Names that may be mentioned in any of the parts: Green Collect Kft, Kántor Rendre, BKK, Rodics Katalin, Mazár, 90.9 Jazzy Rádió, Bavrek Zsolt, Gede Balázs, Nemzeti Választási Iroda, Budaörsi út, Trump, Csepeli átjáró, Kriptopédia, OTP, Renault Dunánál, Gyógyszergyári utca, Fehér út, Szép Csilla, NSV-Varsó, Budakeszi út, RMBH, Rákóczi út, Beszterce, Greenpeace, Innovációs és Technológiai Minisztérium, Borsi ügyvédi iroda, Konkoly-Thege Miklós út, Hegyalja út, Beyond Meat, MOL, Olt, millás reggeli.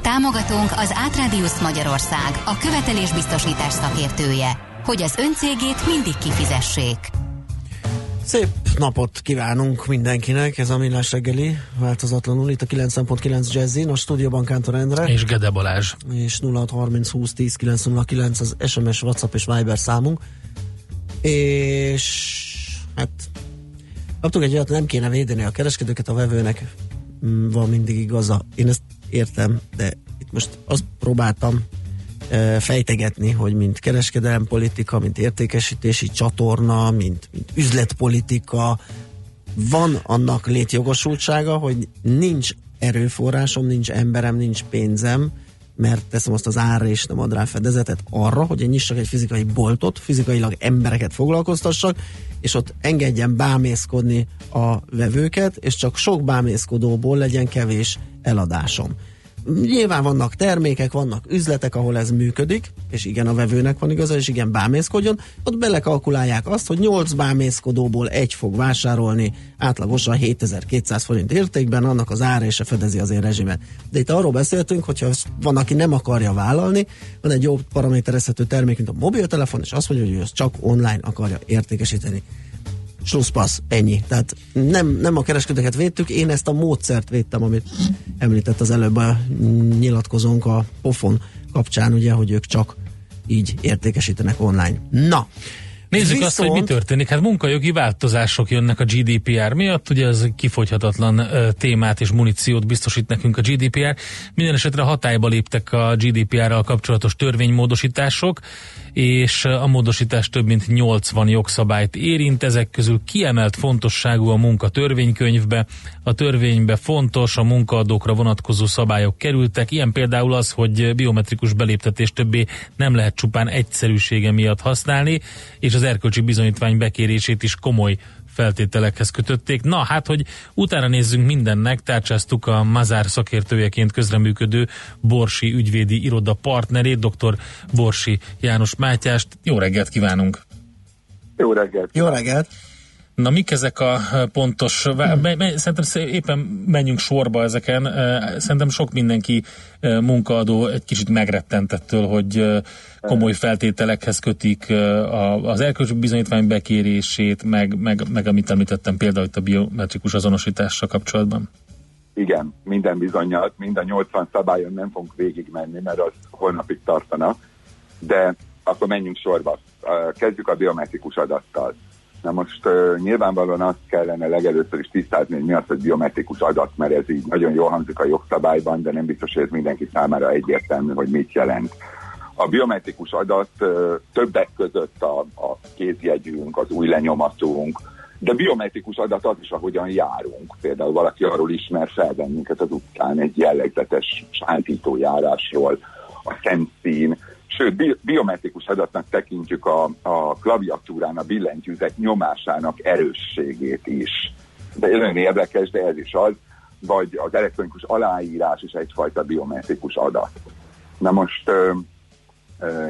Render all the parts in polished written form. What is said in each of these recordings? Támogatónk az Atradius Magyarország, a követelésbiztosítás szakértője, hogy az öncégét mindig kifizessék. Szép napot kívánunk mindenkinek, ez a Millás reggeli, változatlanul itt a 90.9 Jazzin, a stúdióban Kántor Rendre és Gede Balázs, és 0630 20 10 909 az SMS, WhatsApp és Viber számunk, és hát kaptunk egy olyat, nem kéne védeni a kereskedőket, a vevőnek van mindig igaza. Én ezt értem, de itt most azt próbáltam fejtegetni, hogy mint kereskedelempolitika, mint értékesítési csatorna, mint üzletpolitika, van annak létjogosultsága, hogy nincs erőforrásom, nincs emberem, nincs pénzem, mert teszem azt az ár és nem ad rá fedezetet arra, hogy én nyissak egy fizikai boltot, fizikailag embereket foglalkoztassak, és ott engedjen bámészkodni a vevőket, és csak sok bámészkodóból legyen kevés eladásom. Nyilván vannak termékek, vannak üzletek, ahol ez működik, és igen, a vevőnek van igaza, és igen, bámészkodjon. Ott belekalkulálják azt, hogy 8 bámészkodóból egy fog vásárolni átlagosan 7200 forint értékben, annak az ára se fedezi az én rezsimet. De itt arról beszéltünk, hogyha van, aki nem akarja vállalni, van egy jó paraméterezhető termék, mint a mobiltelefon, és azt mondja, hogy ő ezt csak online akarja értékesíteni. Slusszpassz, ennyi. Tehát nem a kereskedőket védtük, én ezt a módszert védtem, amit említett az előbb a nyilatkozónk a pofon kapcsán, ugye, hogy ők csak így értékesítenek online. Na! Nézzük azt, hogy mi történik. Hát munkajogi változások jönnek a GDPR miatt, ugye ez kifogyhatatlan témát és muníciót biztosít nekünk a GDPR. Minden esetre hatályba léptek a GDPR-ral kapcsolatos törvénymódosítások, és a módosítás több mint 80 jogszabályt érint, ezek közül kiemelt fontosságú a munka törvénykönyvbe. A törvénybe fontos, a munkaadókra vonatkozó szabályok kerültek, ilyen például az, hogy biometrikus beléptetést többé nem lehet csupán egyszerűsége miatt használni, és az erkölcsi bizonyítvány bekérését is komoly feltételekhez kötötték. Na, hát, hogy utána nézzünk mindennek, tárcsáztuk a Mazár szakértőjeként közreműködő Borsi ügyvédi iroda partnerét, dr. Borsi János Mátyást. Jó reggelt kívánunk! Jó reggelt! Jó reggelt! Na, mik ezek a pontos... Szerintem éppen menjünk sorba ezeken. Szerintem sok mindenki munkaadó egy kicsit megrettentettől, hogy komoly feltételekhez kötik az erkölcsi bizonyítvány bekérését, meg amit említettem például itt a biometrikus azonosítással kapcsolatban. Igen, minden bizonnyal, mind a 80 szabályon nem fogunk végigmenni, mert az holnapig tartana, de akkor menjünk sorba. Kezdjük a biometrikus adattal. Na most nyilvánvalóan azt kellene legelőször is tisztázni, hogy mi az, hogy biometrikus adat, mert ez így nagyon jól hangzik a jogszabályban, de nem biztos, hogy ez mindenki számára egyértelmű, hogy mit jelent. A biometrikus adat többek között a kézjegyünk, az új lenyomatunk, de biometrikus adat az is, ahogyan járunk. Például valaki arról ismer fel bennünket az utcán egy jellegzetes sántító járásról, a szemszín. Sőt, biometrikus adatnak tekintjük a klaviatúrán, a billentyűzet nyomásának erősségét is. De nagyon érdekes, de ez is az, vagy az elektronikus aláírás is egyfajta biometrikus adat. Na most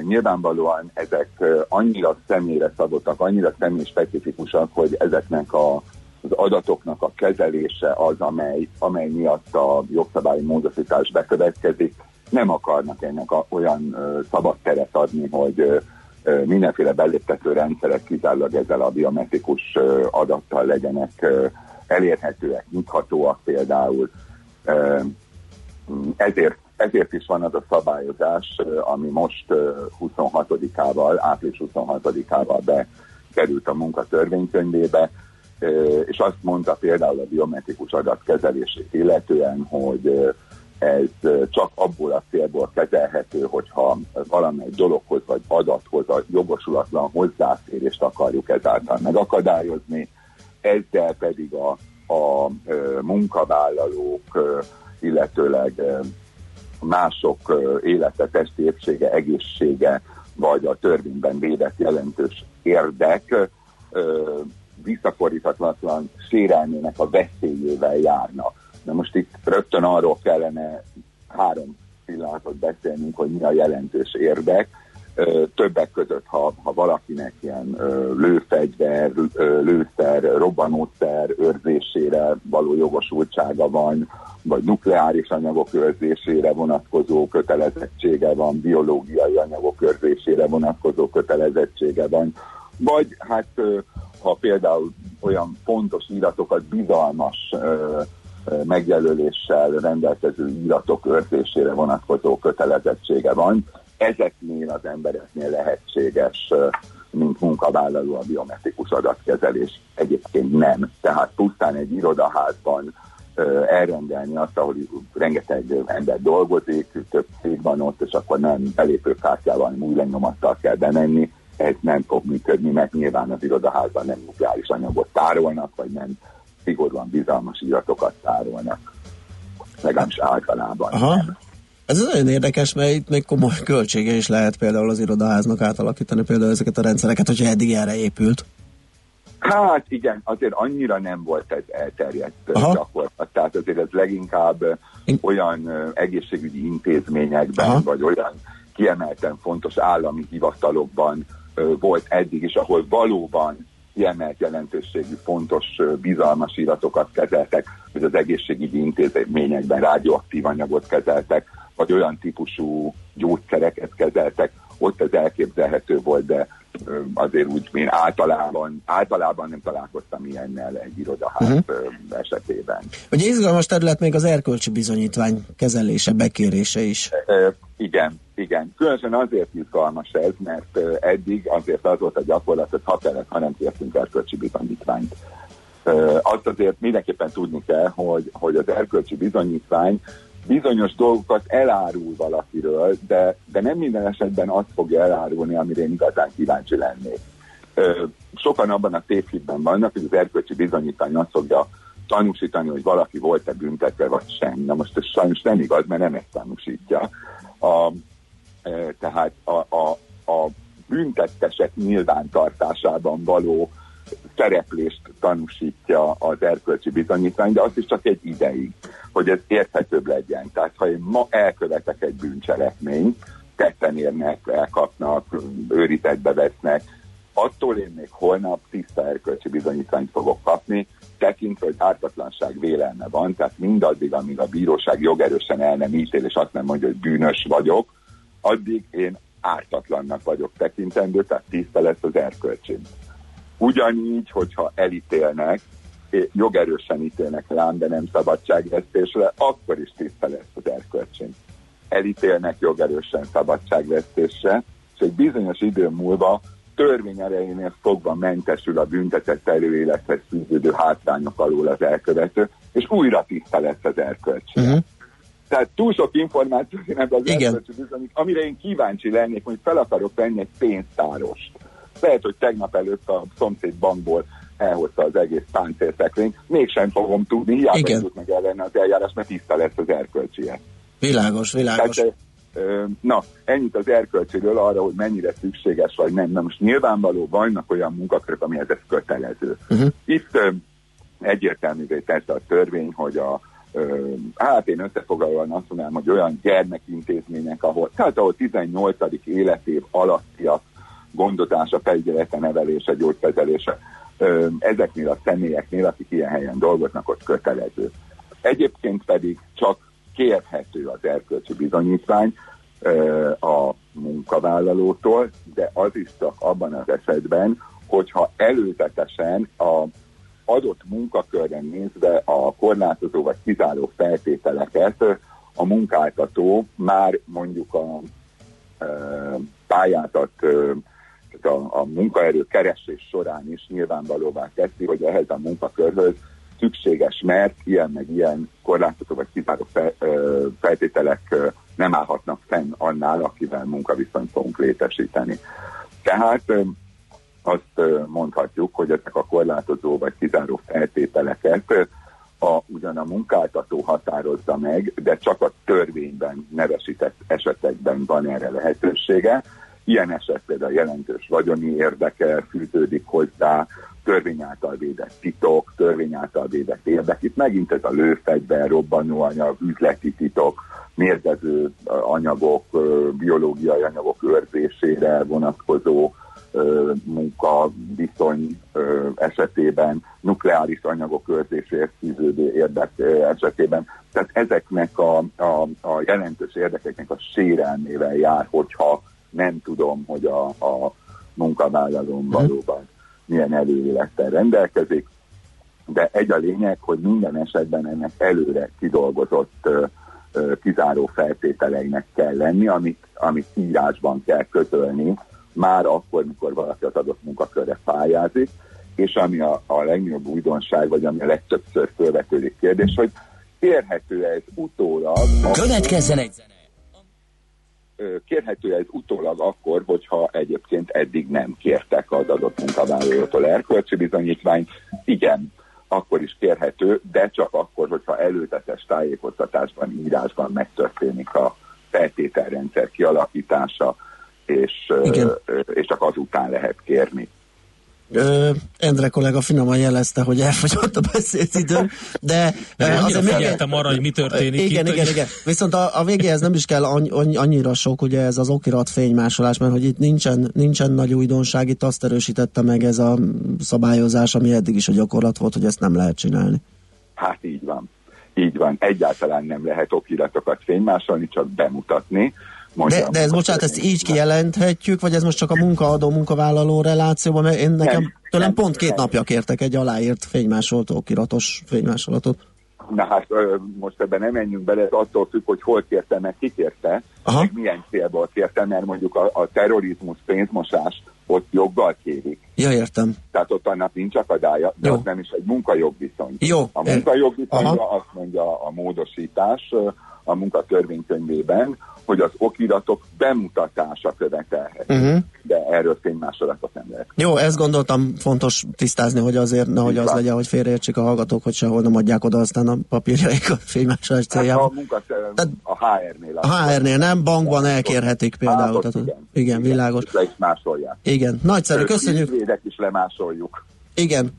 nyilvánvalóan ezek annyira személyre szabottak, annyira személyspecifikusak, hogy ezeknek az adatoknak a kezelése az, amely miatt a jogszabályi módosítás bekövetkezik. Nem akarnak ennek olyan szabad teret adni, hogy mindenféle beléptető rendszerek kizárólag ezzel a biometrikus adattal legyenek elérhetőek, nyithatóak például. Ezért is van az a szabályozás, ami most április 26-ával bekerült a munkatörvénykönyvébe, és azt mondta például a biometrikus adat kezelését illetően, hogy ez csak abból a célból kezelhető, hogyha valamely dologhoz vagy adathoz a jogosulatlan hozzáférést akarjuk ezáltal megakadályozni, ezzel pedig a munkavállalók, illetőleg mások élete, testi épsége, egészsége, vagy a törvényben védett jelentős érdek visszafordíthatatlan sérelmének a veszélyével járna. Na most itt rögtön arról kellene 3 pillanatot beszélnünk, hogy mi a jelentős érdek. Többek között, ha valakinek ilyen lőfegyver, lőszer, robbanószer őrzésére való jogosultsága van, vagy nukleáris anyagok őrzésére vonatkozó kötelezettsége van, biológiai anyagok őrzésére vonatkozó kötelezettsége van, vagy hát ha például olyan fontos iratokat bizalmas megjelöléssel rendelkező iratok őrzésére vonatkozó kötelezettsége van, ezeknél az embereknél lehetséges, mint munkavállaló a biometrikus adatkezelés. Egyébként nem. Tehát pusztán egy irodaházban elrendelni azt, ahol rengeteg ember dolgozik, több cég van ott, és akkor nem belépőkártyával, hanem új lenyomattal kell bemenni. Ez nem fog működni, mert nyilván az irodaházban nem nukleáris anyagot tárolnak, vagy nem szigorúan bizalmas iratokat tárolnak. Legalábbis általában nem. Ez nagyon érdekes, mert itt még komoly költsége is lehet például az irodaháznak átalakítani például ezeket a rendszereket, hogyha eddig erre épült. Hát igen, azért annyira nem volt ez elterjedt gyakorlat. Tehát azért ez leginkább olyan egészségügyi intézményekben, vagy olyan kiemelten fontos állami hivatalokban volt eddig is, ahol valóban kiemelt jelentőségű, fontos, bizalmas iratokat kezeltek, vagy az egészségügyi intézményekben rádióaktív anyagot kezeltek, vagy olyan típusú gyógyszereket kezeltek, ott ez elképzelhető volt, de azért úgy, mint általában nem találkoztam ilyennel egy irodaház esetében. Ugye izgalmas terület még az erkölcsi bizonyítvány kezelése, bekérése is. Igen. Különösen azért izgalmas ez, mert eddig azért az volt a gyakorlat, hogy ha nem kértünk erkölcsi bizonyítványt. Azt azért mindenképpen tudni kell, hogy az erkölcsi bizonyítvány bizonyos dolgokat elárul valakiről, de nem minden esetben azt fogja elárulni, amire én igazán kíváncsi lennék. Sokan abban a tévhitben vannak, hogy az erkölcsi bizonyítvány azt fogja tanúsítani, hogy valaki volt-e büntetve, vagy sem. Na most ez sajnos nem igaz, mert nem ezt tanúsítja. Tehát a büntettesek nyilvántartásában való szereplést tanúsítja az erkölcsi bizonyítvány, de azt is csak egy ideig, hogy ez érthetőbb legyen. Tehát ha én ma elkövetek egy bűncselekményt, tetten érnek, elkapnak, őrizetbe vesznek, attól én még holnap tiszta erkölcsi bizonyítványt fogok kapni, tekintve, hogy ártatlanság vélelme van, tehát mindaddig, amíg a bíróság jogerősen el nem ítél, és azt nem mondja, hogy bűnös vagyok, addig én ártatlannak vagyok tekintendő, tehát tiszta lesz az erkölcsim. Ugyanígy, hogyha elítélnek, jogerősen ítélnek rám, de nem szabadságvesztésre, akkor is tiszta lesz az erkölcsünk. Elítélnek jogerősen szabadságvesztésre, és egy bizonyos idő múlva törvény erejénél fogva mentesül a büntetett előélethez fűződő hátrányok alól az elkövető, és újra tiszta lesz az erkölcsünk. Tehát túl sok információ én ebben az erkölcsünk, amire én kíváncsi lennék, hogy fel akarok venni egy pénztárost. Lehet, hogy tegnap előtt a szomszéd bankból elhozta az egész páncélszekrényt, mégsem fogom tudni, hiába jutott meg ellene az eljárás, mert tiszta lesz az erkölcsiért. Világos. Tehát, ennyit az erkölcsiről arra, hogy mennyire szükséges vagy nem. Na most nyilvánvaló vannak olyan munkakörök, amihez ez kötelező. Itt egyértelművé tette a törvény, hogy én összefoglalóan azt mondanám, hogy olyan gyermekintézmények, ahol 18. életév alattiak gondozása, felügyelete, nevelése, gyógykezelése, ezeknél a személyeknél, akik ilyen helyen dolgoznak, ott kötelező. Egyébként pedig csak kérhető az erkölcsi bizonyítvány a munkavállalótól, de az is csak abban az esetben, hogyha előzetesen a adott munkakörre nézve a korlátozó vagy kizáró feltételeket a munkáltató már mondjuk a pályázat a munkaerő keresés során is nyilvánvalóvá teszi, hogy ehhez a munkakörhöz szükséges, mert ilyen meg ilyen korlátozó vagy kizáró feltételek nem állhatnak fenn annál, akivel munkaviszonyt fogunk létesíteni. Tehát azt mondhatjuk, hogy ezek a korlátozó vagy kizáró feltételeket ugyan a munkáltató határozza meg, de csak a törvényben nevesített esetekben van erre lehetősége, Ilyen eset például jelentős vagyoni érdeke fűződik hozzá, törvény által védett titok, törvény által védett érdek. Itt megint ez a lőfegyver, robbanóanyag, üzleti titok, mérgező anyagok, biológiai anyagok őrzésére vonatkozó munka viszony esetében, nukleáris anyagok őrzéséért fűződő érdek esetében. Tehát ezeknek a jelentős érdekeknek a sérelmével jár, hogyha nem tudom, hogy a munkavállalón valóban milyen előélettel rendelkezik, de egy a lényeg, hogy minden esetben ennek előre kidolgozott kizáró feltételeinek kell lenni, amit írásban kell közölni, már akkor, mikor valaki az adott munkakörre pályázik, és ami a legnagyobb újdonság, vagy ami a legtöbbször felvetődik kérdés, hogy kérhető ez utólag akkor, hogyha egyébként eddig nem kértek az adott munkavállalótól erkölcsi bizonyítványt. Igen, akkor is kérhető, de csak akkor, hogyha előzetes tájékoztatásban, írásban megtörténik a feltételrendszer kialakítása, és csak azután lehet kérni. Endre kollega finoman jelezte, hogy elfogyott a beszédidőm, de azért figyeltem arra, hogy mi történik. Igen. Viszont a végéhez nem is kell annyira sok, ugye ez az okirat fénymásolás, mert hogy itt nincsen nagy újdonság, itt azt erősítette meg ez a szabályozás, ami eddig is a gyakorlat volt, hogy ezt nem lehet csinálni. Hát így van. Egyáltalán nem lehet okiratokat fénymásolni, csak bemutatni. De ez, bocsánat, ezt így kijelenthetjük, vagy ez most csak a munkaadó-munkavállaló relációban, mert én tőlem pont két napja kértek egy aláírt fénymásolt, okiratos fénymásolatot. Na hát most ebben nem menjünk bele, attól függ, hogy hol kérte, meg ki kérte, meg milyen célból kérte, mert mondjuk a terrorizmus, pénzmosás ott joggal kérik. Ja, értem. Tehát ott annak nincs akadálya, de ott nem is egy munkajogviszony. Jó. A munkajogviszonyra azt mondja a módosítás a munkatörvénykönyvében, hogy az okiratok bemutatása követelhető, de erről fénymásolatot nem lehet. Jó, ezt gondoltam, fontos tisztázni, hogy azért, nehogy az legyen, hogy félreértsék a hallgatók, hogy sehol nem adják oda aztán a papírjaik a fénymásolás céljában. Hát a HR-nél. A HR-nél nem, bankban elkérhetik például. Tehát, igen, világos. Le is másolják. Igen, nagyszerű, köszönjük. Ügyvédek is lemásoljuk. Igen.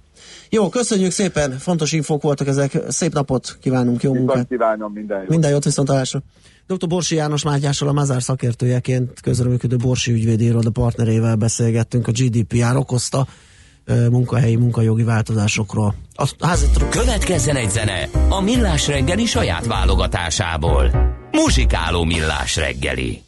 Jó, köszönjük szépen, fontos infók voltak ezek, szép napot kívánunk, jó munkát. Kívánom, minden jót, viszontlátásra. Dr. Borsi János Mátyással, a Mazár szakértőjeként közreműködő Borsi ügyvédi iroda partnerével beszélgettünk a GDPR okozta munkahelyi, munkajogi változásokról. Következzen egy zene a Millás reggeli saját válogatásából. Muzsikáló Millás reggeli.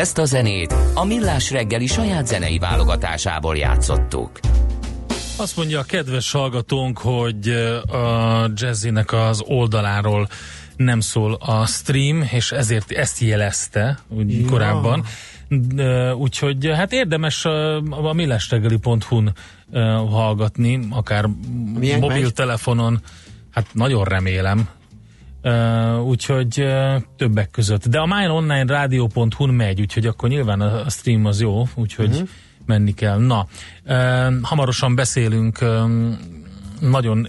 Ezt a zenét a Millás reggeli saját zenei válogatásából játszottuk. Azt mondja a kedves hallgatónk, hogy a Jazzynek az oldaláról nem szól a stream, és ezért ezt jelezte úgy korábban. Úgyhogy hát érdemes a millásreggeli.hu-n hallgatni, akár milyen mobiltelefonon. Meg? Hát nagyon remélem. Úgyhogy többek között. De a myonlineradio.hu-n megy, úgyhogy akkor nyilván a stream az jó, úgyhogy menni kell. Na, hamarosan beszélünk nagyon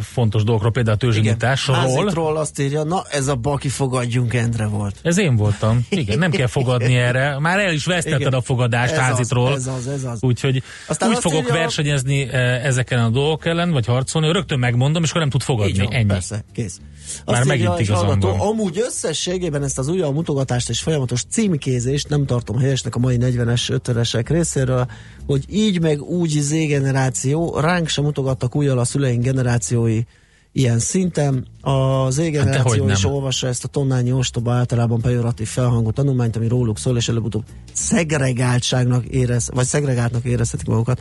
fontos dolgokról, például a tőzsdításról. Házitról azt írja, na ez a baki fogadjunk Endre volt. Ez én voltam. Igen, nem kell fogadni erre. Már el is vesztetted a fogadást ez házitról. Ez az. Úgyhogy aztán úgy fogok versenyezni ezeken a dolgok ellen, vagy harcolni, rögtön megmondom, és akkor nem tud fogadni. Van, ennyi. Persze, kész. Már megint igazamban. Amúgy összességében ezt az újabb mutogatást és folyamatos címkézést nem tartom helyesnek a mai 40-es, 50-esek részéről, hogy így meg úgy Z-generáció, ránk sem mutogattak újjal a szüleink generációi ilyen szinten. A Z-generáció is olvassa ezt a tonnányi ostoba általában pejoratív felhangú tanulmányt, ami róluk szól, és előbb-utóbb szegregáltnak érezhetik magukat.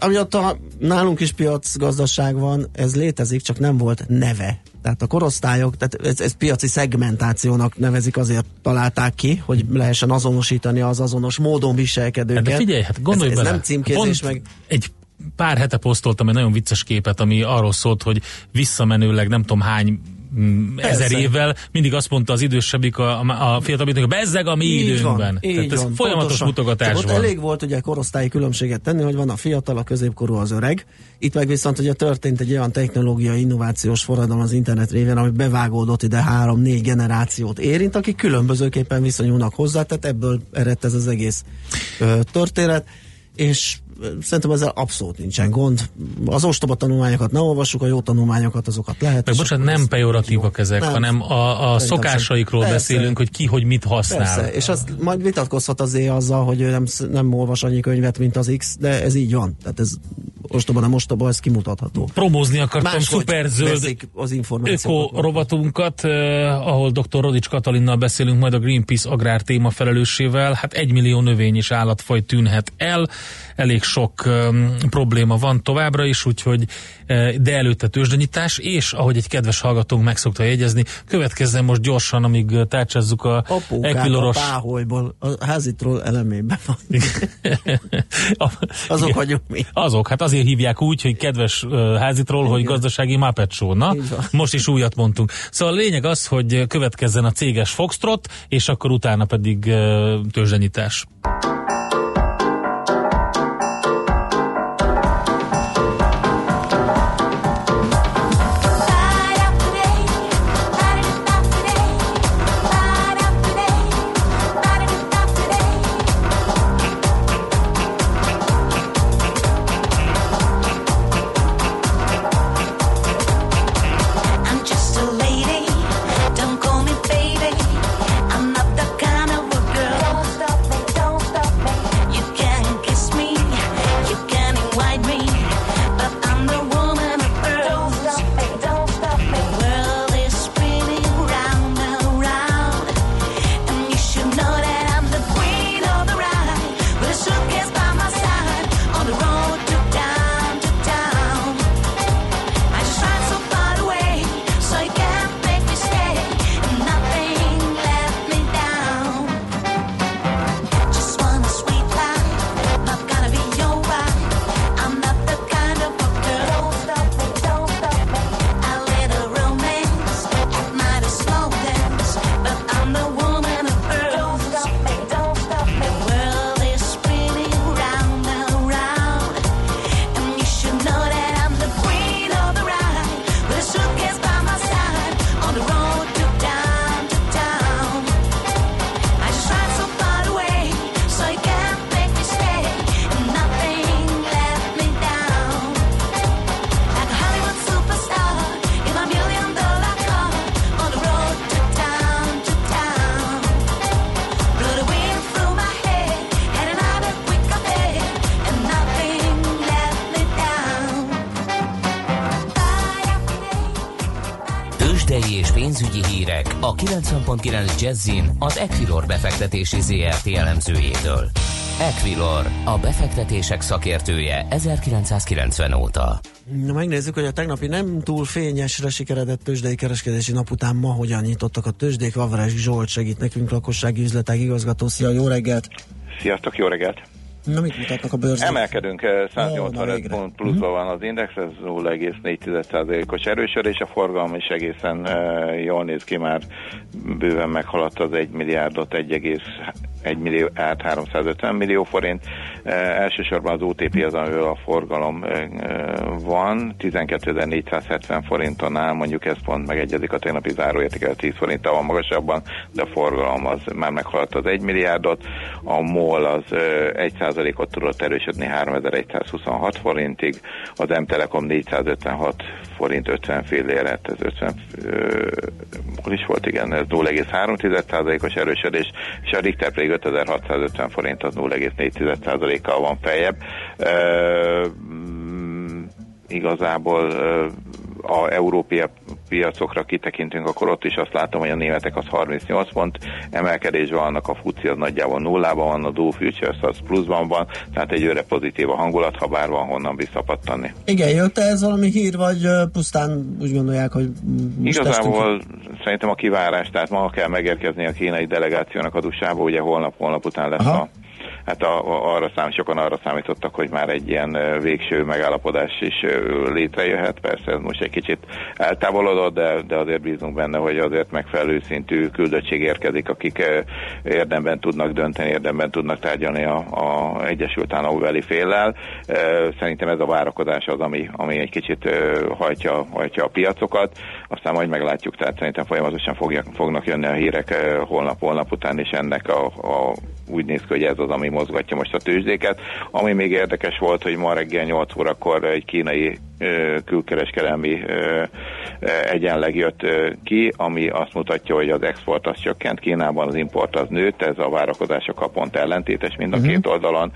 Amiatt nálunk is piacgazdaság van, ez létezik, csak nem volt neve. Tehát a korosztályok, tehát ez piaci szegmentációnak nevezik, azért találták ki, hogy lehessen azonosítani az azonos módon viselkedőket. De figyelj, hát gondolj bele. Ez nem címkézés, meg... Egy pár hete posztoltam egy nagyon vicces képet, ami arról szólt, hogy visszamenőleg nem tudom hány ezer évvel mindig azt mondta az idősebbik a fiatalabbiknak, hogy bezzeg a mi időnkben. Tehát ez folyamatos pontosan. Mutogatás csak van. Elég volt ugye korosztályi különbséget tenni, hogy van a fiatal, a középkorú, az öreg. Itt meg viszont ugye történt egy olyan technológiai innovációs forradalom az internet révén, ami bevágódott ide 3-4 generációt érint, akik különbözőképpen viszonyulnak hozzá, tehát ebből eredt ez az egész történet, és szerintem ezzel abszolút nincsen gond. Az ostoba tanulmányokat ne olvassuk, a jó tanulmányokat azokat lehet. Meg bocsánat, nem pejoratívak ezek, nem, hanem a szokásaikról beszélünk, hogy ki, hogy mit használ. Persze, és azt majd vitatkozhat azért azzal, hogy ő nem olvas annyi könyvet, mint az X, de ez így van. Tehát ez ostoba, nem ostoba, ez kimutatható. Promózni akartam szuperzöld ökorovatunkat, ahol dr. Rodics Katalinnal beszélünk majd a Greenpeace agrár téma felelősével. Hát 1 millió növény és állatfaj tűnhet el. Elég sok probléma van továbbra is, úgyhogy de előtte tőzsdenyítás, és ahogy egy kedves hallgatónk meg szokta jegyezni, következzen most gyorsan, amíg tárcsázzuk a Equiloros... A páholyból, a házitról elemében van. Azok vagyunk mi. Azok, hát azért hívják úgy, hogy kedves házitról, igen, hogy gazdasági Muppet Show. Na, most is újat mondtunk. Szóval a lényeg az, hogy következzen a céges foxtrot, és akkor utána pedig tőzsdenyítás. Stop. tőzsdei és pénzügyi hírek a 90.9 Jazzyn az Equilor befektetési ZRT elemzőjétől. Equilor, a befektetések szakértője 1990 óta. Na, megnézzük, hogy a tegnapi nem túl fényesre sikeredett tőzsdei kereskedési nap után ma hogyan nyitottak a tőzsdék. Bavrek Zsolt segít nekünk, lakossági üzletág igazgató. Szia, jó reggelt! Sziasztok, jó reggelt! Na, mit mutatnak a bőrzők? Emelkedünk, 185 pont pluszban van az index, ez 0,4%-os erősödés, és a forgalom is egészen jól néz ki, már bőven meghaladt az 1 milliárdot, 1,350 millió forint. Elsősorban az OTP az, amivel a forgalom van, 12.470 forinton áll, mondjuk ez pont megegyezik a tegnapi záróértékkel, 10 forinttal van magasabban, de a forgalom az már meghaladt az 1 milliárdot, a MOL az 1%-ot tudott erősödni 3126 forintig, az M-Telekom 456 forint 50 fillére, ez 0,3%-os erősödés, és a Richter pedig 5650 forint, az 0,4%-kal van feljebb. Igazából a európai piacokra kitekintünk, akkor ott is azt látom, hogy a németek az 38 pont emelkedésben vannak, a FUCI az nagyjából nullában van, a Dow Futures az pluszban van, tehát egyőre pozitív a hangulat, ha bár van honnan visszapattanni. Igen, jött ez valami hír, vagy pusztán úgy gondolják, hogy igazából szerintem a kivárás, tehát ma kell megérkezni a kínai delegációnak a USA-ba, ugye holnap után lesz. Aha. Sokan arra számítottak, hogy már egy ilyen végső megállapodás is létrejöhet, persze ez most egy kicsit eltávolodott, de azért bízunk benne, hogy azért megfelelő szintű küldöttség érkezik, akik érdemben tudnak dönteni, érdemben tudnak tárgyalni az Egyesült Államokbeli féllel. Szerintem ez a várakozás az, ami egy kicsit hajtja a piacokat, aztán majd meglátjuk, tehát szerintem folyamatosan fognak jönni a hírek holnap után, és ennek úgy néz ki, hogy ez az, ami mozgatja most a tőzsdéket. Ami még érdekes volt, hogy ma reggel 8 órakor egy kínai külkereskedelmi egyenleg jött ki, ami azt mutatja, hogy az export az csökkent Kínában, az import az nőtt, ez a várakozásokkal pont ellentétes mind a két oldalon.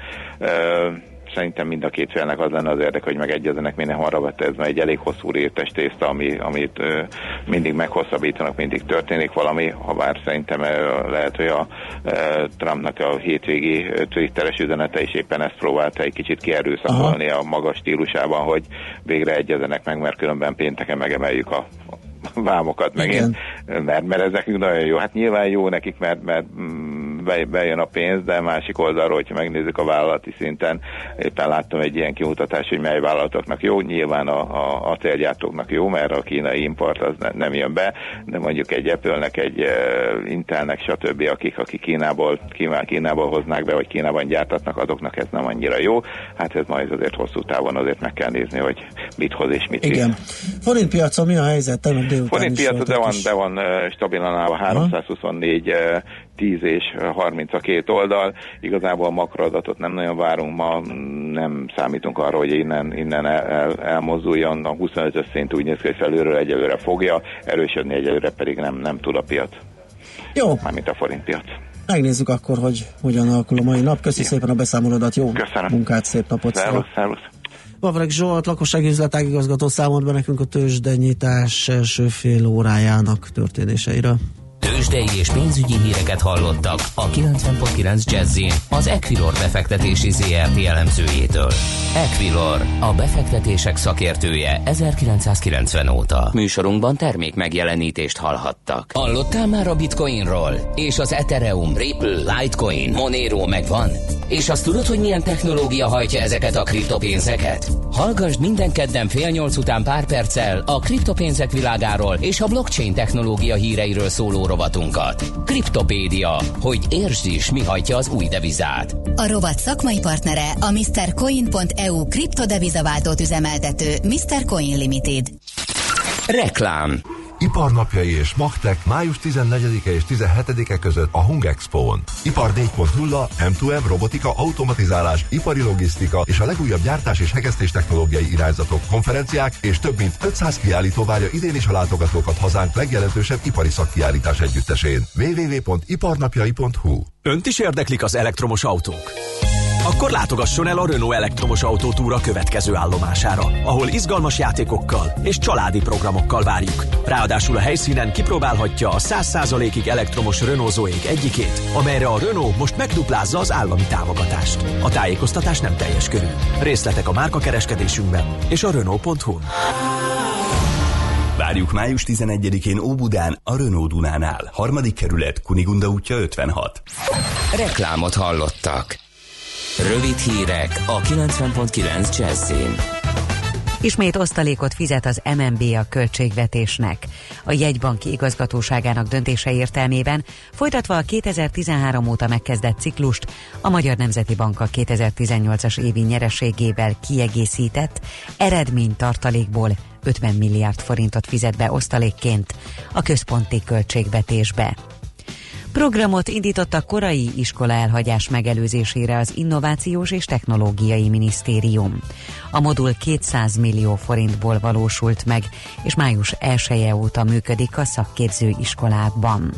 Szerintem mind a két félnek az lenne az érdeke, hogy megegyezenek minél hamarabb, ez már egy elég hosszú rétes tészta, amit mindig meghosszabbítanak, mindig történik valami, ha bár szerintem lehet, hogy a Trumpnak a hétvégi twitteres üzenete is éppen ezt próbálta egy kicsit kierőszakolni a magas stílusában, hogy végre egyezenek meg, mert különben pénteken megemeljük a vámokat megint, mert ez nekünk nagyon jó. Hát nyilván jó nekik, mert bejön a pénz, de másik oldalról, hogyha megnézzük a vállalati szinten, éppen láttam egy ilyen kimutatást, hogy mely vállalatoknak jó, nyilván a acélgyártóknak jó, mert a kínai import az nem jön be, de mondjuk egy Apple-nek, egy Intelnek, stb., akik Kínából hoznák be, vagy Kínában gyártatnak, azoknak ez nem annyira jó. Hát ez majd azért hosszú távon azért meg kell nézni, hogy mit hoz és mit visz. Igen. Forintpiacon mi a helyzet? Forintpiacon de van stabilan állva 324 10 és 30 a két oldal. Igazából makroadatot nem nagyon várunk ma, nem számítunk arra, hogy innen elmozduljon. A 25-ös szint úgy néz ki, hogy felülről egyelőre fogja, erősödni egyelőre pedig nem tud a piac. Jó. Mármint a forintpiac. Megnézzük akkor, hogy hogyan alakul a mai nap. Köszönöm szépen a beszámolódat, jó munkát, szép napot. Szervusz. Bavrek Zsolt, lakossági üzletág igazgató számolt be nekünk a tőzsdenyitás első fél órájának történéseiről. Tőzsdei és pénzügyi híreket hallottak a 90.9 Jazzyn az Equilor befektetési ZRT elemzőjétől. Equilor, a befektetések szakértője 1990 óta. Műsorunkban termék megjelenítést hallhattak. Hallottál már a Bitcoinról? És az Ethereum, Ripple, Litecoin, Monero megvan? És azt tudod, hogy milyen technológia hajtja ezeket a kriptopénzeket? Hallgass minden kedden fél nyolc után pár perccel a kriptopénzek világáról és a blockchain technológia híreiről szóló rovatunkat. Kriptopédia, hogy értsd is, mi hajtja az új devizát. A rovat szakmai partnere a Mr. Coin.eu kriptodevizaváltót üzemeltető Mr. Coin Limited. Reklám. Iparnapjai és Magtech május 14-e és 17-e között a Hung Expo-n. Ipar 4.0, M2M, robotika, automatizálás, ipari logisztika és a legújabb gyártás és hegesztés technológiai irányzatok, konferenciák és több mint 500 kiállító várja idén is a látogatókat hazánk legjelentősebb ipari szakkiállítás együttesén. www.iparnapjai.hu. Önt is érdeklik az elektromos autók? Akkor látogasson el a Renault elektromos autótúra következő állomására, ahol izgalmas játékokkal és családi programokkal várjuk. Ráadásul a helyszínen kipróbálhatja a 100%-ig elektromos Renault Zoe-k egyikét, amelyre a Renault most megduplázza az állami támogatást. A tájékoztatás nem teljes körű. Részletek a márkakereskedésünkben és a Renault.hu. Várjuk május 11-én Óbudán, a Renault Dunánál. 3. kerület, Kunigunda útja 56. Reklámot hallottak. Rövid hírek a 90.9 Jazzyn. Ismét osztalékot fizet az MNB a költségvetésnek. A jegybanki igazgatóságának döntése értelmében, folytatva a 2013 óta megkezdett ciklust, a Magyar Nemzeti Bank a 2018-as évi nyereségével kiegészített eredménytartalékból 50 milliárd forintot fizet be osztalékként a központi költségvetésbe. Programot indított a korai iskola elhagyás megelőzésére az Innovációs és Technológiai Minisztérium. A modul 200 millió forintból valósult meg, és május 1-e óta működik a szakképző iskolákban.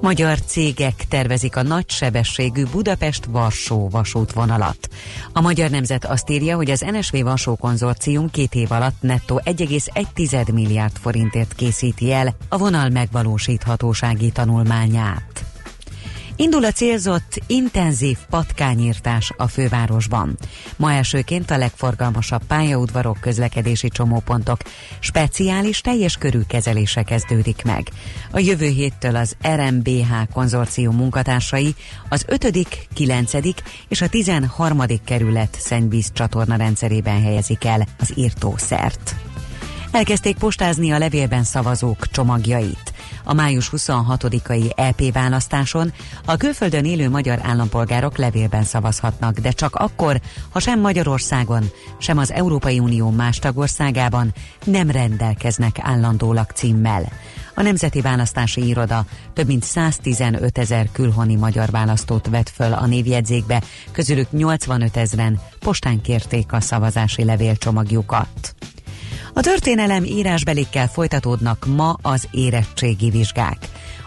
Magyar cégek tervezik a nagysebességű Budapest-Varsó vasútvonalat. A Magyar Nemzet azt írja, hogy az NSV-Varsó konzorcium 2 év alatt nettó 1,1 milliárd forintért készíti el a vonal megvalósíthatósági tanulmányát. Indul a célzott intenzív patkányírtás a fővárosban. Ma elsőként a legforgalmasabb pályaudvarok, közlekedési csomópontok, speciális teljes körű kezelése kezdődik meg. A jövő héttől az RMBH konzorcium munkatársai az 5., 9. és a 13. kerület szennyvíz csatorna rendszerében helyezik el az írtószert. Elkezdték postázni a levélben szavazók csomagjait. A május 26-ai EP választáson a külföldön élő magyar állampolgárok levélben szavazhatnak, de csak akkor, ha sem Magyarországon, sem az Európai Unió más tagországában nem rendelkeznek állandó lakcímmel. A Nemzeti Választási Iroda több mint 115 000 külhoni magyar választót vett föl a névjegyzékbe, közülük 85 000-en postán kérték a szavazási levélcsomagjukat. A történelem írásbelikkel folytatódnak ma az érettségi vizsgák.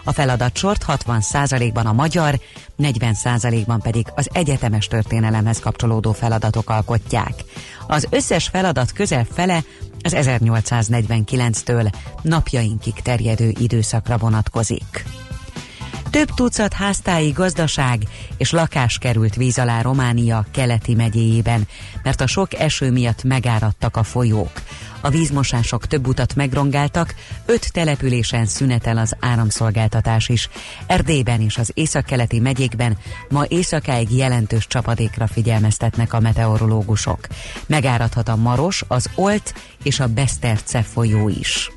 A feladatsort 60%-ban a magyar, 40%-ban pedig az egyetemes történelemhez kapcsolódó feladatok alkotják. Az összes feladat közel fele az 1849-től napjainkig terjedő időszakra vonatkozik. Több tucat háztáji gazdaság és lakás került víz alá Románia keleti megyéjében, mert a sok eső miatt megáradtak a folyók. A vízmosások több utat megrongáltak, 5 településen szünetel az áramszolgáltatás is. Erdélyben és az északkeleti megyékben ma éjszakáig jelentős csapadékra figyelmeztetnek a meteorológusok. Megáradhat a Maros, az Olt és a Beszterce folyó is.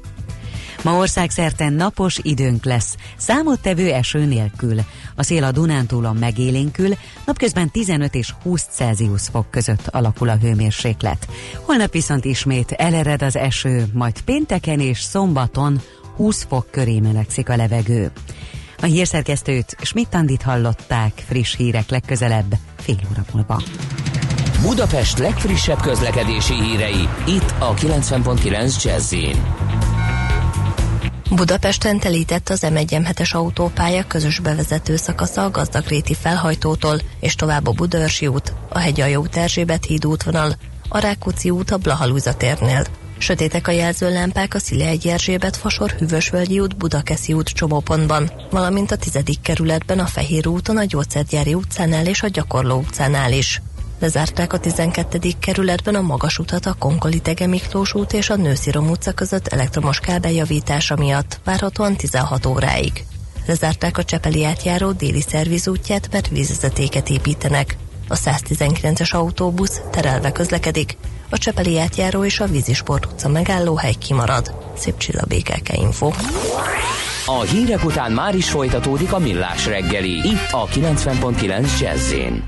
Ma országszerte napos időnk lesz, számottevő eső nélkül. A szél a Dunántúlon megélénkül, napközben 15 és 20 Celsius fok között alakul a hőmérséklet. Holnap viszont ismét elered az eső, majd pénteken és szombaton 20 fok köré melegszik a levegő. A hírszerkesztőt, Schmidt-Andit hallották, friss hírek legközelebb, fél óra múlva. Budapest legfrissebb közlekedési hírei, itt a 90.9 Jazz-in. Budapesten telített az M1-M7-es autópálya közös bevezető szakasza a Gazdagréti felhajtótól, és tovább a Budaörsi út, a Hegyalja út Erzsébet híd útvonal, a Rákóczi út a Blahalúza térnél. Sötétek a jelzőlámpák a Szilahegy Erzsébet fasor Hűvösvölgyi út Budakeszi út csomópontban, valamint a 10. kerületben a Fehér úton a Gyógyszergyári utcánál és a Gyakorló utcánál is. Lezárták a 12. kerületben a magas utat a Konkoly-Thege Miklós út és a Nőszirom utca között elektromos kábel javítása miatt, várhatóan 16 óráig. Lezárták a Csepeli átjáró déli szervizútját, mert vízvezetéket építenek. A 119-es autóbusz terelve közlekedik, a Csepeli átjáró és a Vízisport utca megállóhely kimarad. Szép Csilla, BKK Info. A hírek után már is folytatódik a Millás reggeli, itt a 90.9 Jazz-én.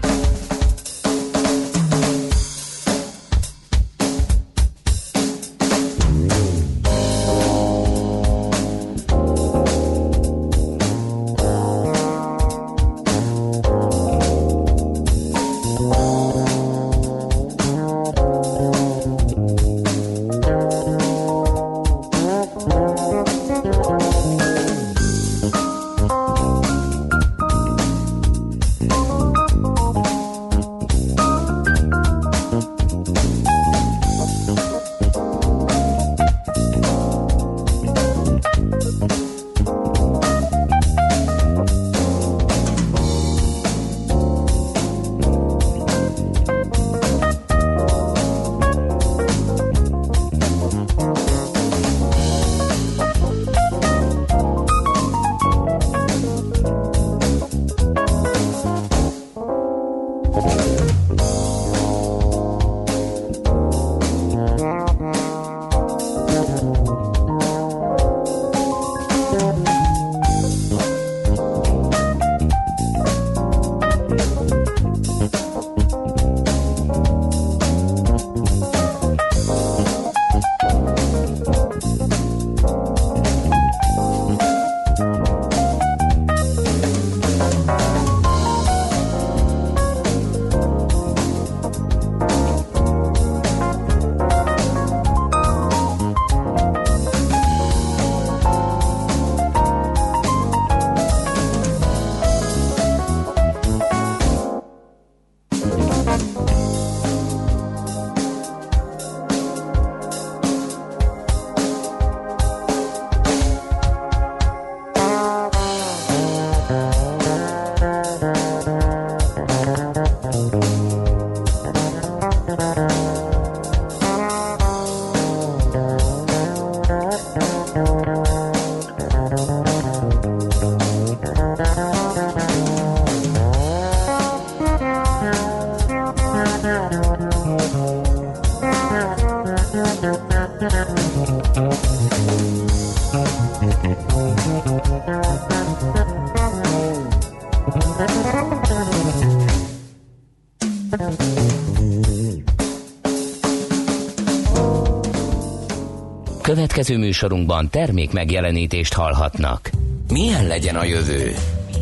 Következő műsorunkban termék megjelenítést hallhatnak. Milyen legyen a jövő?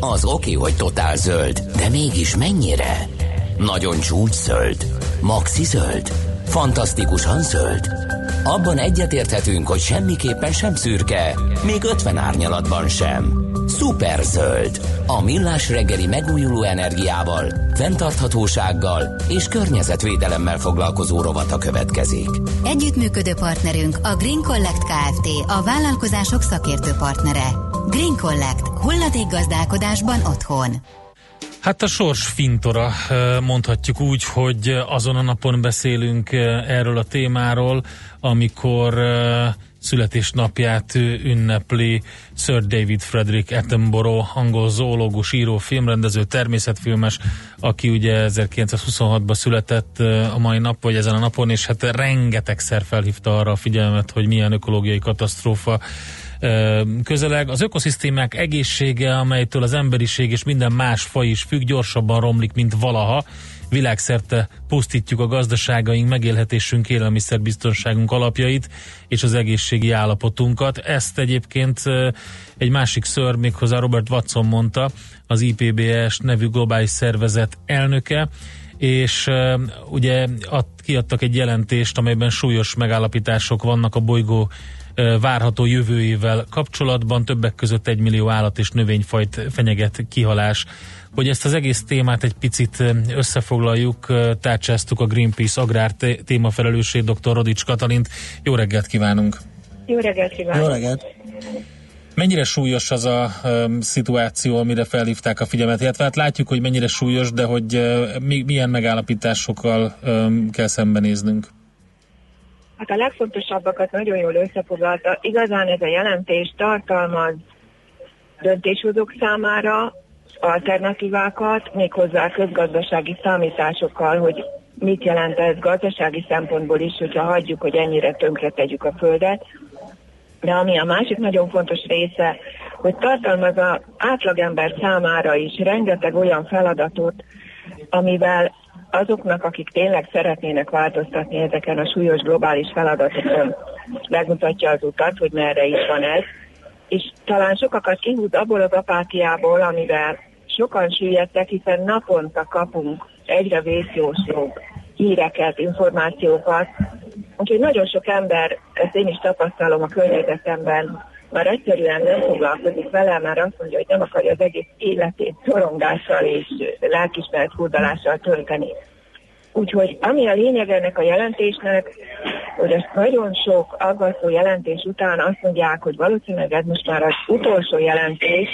Az oké, hogy totál zöld, de mégis mennyire? Nagyon csúcs zöld? Maxi zöld? Fantasztikusan zöld? Abban egyetérthetünk, hogy semmiképpen sem szürke, még 50 árnyalatban sem. Szuper zöld! A millás reggeli megújuló energiával, fenntarthatósággal és környezetvédelemmel foglalkozó rovata következik. Együttműködő partnerünk a Green Collect Kft. A vállalkozások szakértő partnere. Green Collect. Hulladékgazdálkodásban otthon. Hát a sors fintora, mondhatjuk úgy, hogy azon a napon beszélünk erről a témáról, amikor születésnapját ünnepli Sir David Frederick Attenborough, angol zoológus, író, filmrendező, természetfilmes, aki ugye 1926-ban született a mai nap, vagy ezen a napon, és hát rengetegszer felhívta arra a figyelmet, hogy milyen ökológiai katasztrófa közeleg. Az ökoszisztémák egészsége, amelytől az emberiség és minden más faj is függ, gyorsabban romlik, mint valaha. Világszerte pusztítjuk a gazdaságaink, megélhetésünk, élelmiszerbiztonságunk alapjait és az egészségi állapotunkat. Ezt egyébként egy másik ször, méghozzá Robert Watson mondta, az IPBS nevű globális szervezet elnöke, és ugye kiadtak egy jelentést, amelyben súlyos megállapítások vannak a bolygó várható jövőjével kapcsolatban, többek között 1 millió állat és növényfajt fenyeget kihalás. Hogy ezt az egész témát egy picit összefoglaljuk, tárcsáztuk a Greenpeace agrár témafelelősét, dr. Rodics Katalint. Jó reggelt kívánunk! Jó reggelt kívánunk! Jó reggelt! Mennyire súlyos az a szituáció, amire felhívták a figyelmet? Illetve hát látjuk, hogy mennyire súlyos, de hogy milyen megállapításokkal kell szembenéznünk? Hát a legfontosabbakat nagyon jól összefoglalta. Igazán ez a jelentés tartalmaz döntéshozók számára alternatívákat, méghozzá közgazdasági számításokkal, hogy mit jelent ez gazdasági szempontból is, hogyha hagyjuk, hogy ennyire tönkre tegyük a földet. De ami a másik nagyon fontos része, hogy tartalmaz az átlagember számára is rengeteg olyan feladatot, amivel azoknak, akik tényleg szeretnének változtatni ezeken a súlyos globális feladatokon, megmutatja az utat, hogy merre is van ez, és talán sokakat kihúz abból az apátiából, amivel sokan süllyedtek, hiszen naponta kapunk egyre vészjóslóbb híreket, információkat. Úgyhogy nagyon sok ember, ezt én is tapasztalom a környezetemben, már egyszerűen nem foglalkozik vele, már azt mondja, hogy nem akarja az egész életét szorongással és lelkismeret furdalással tölteni. Úgyhogy ami a lényeg ennek a jelentésnek, hogy ezt nagyon sok aggasztó jelentés után azt mondják, hogy valószínűleg ez most már az utolsó jelentés,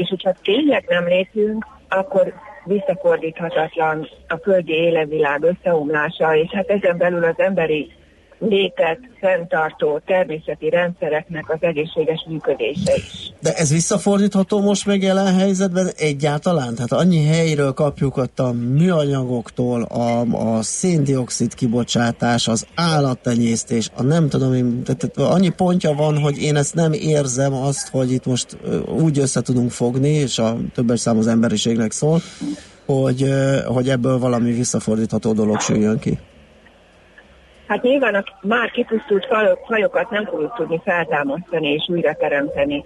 és hogyha tényleg nem lépünk, akkor visszafordíthatatlan a földi élővilág összeomlása, és hát ezen belül az emberi létet fenntartó természeti rendszereknek az egészséges működése is. De ez visszafordítható most még jelen helyzetben egyáltalán? Tehát annyi helyről kapjuk ott a műanyagoktól, a széndioxid kibocsátás, az állattenyésztés, a nem tudom én, tehát annyi pontja van, hogy én ezt nem érzem azt, hogy itt most úgy össze tudunk fogni, és a többes szám az emberiségnek szól, hogy ebből valami visszafordítható dolog süljön ki. Hát nyilván a már kipusztult fajokat nem fogjuk tudni feltámasztani és újra teremteni.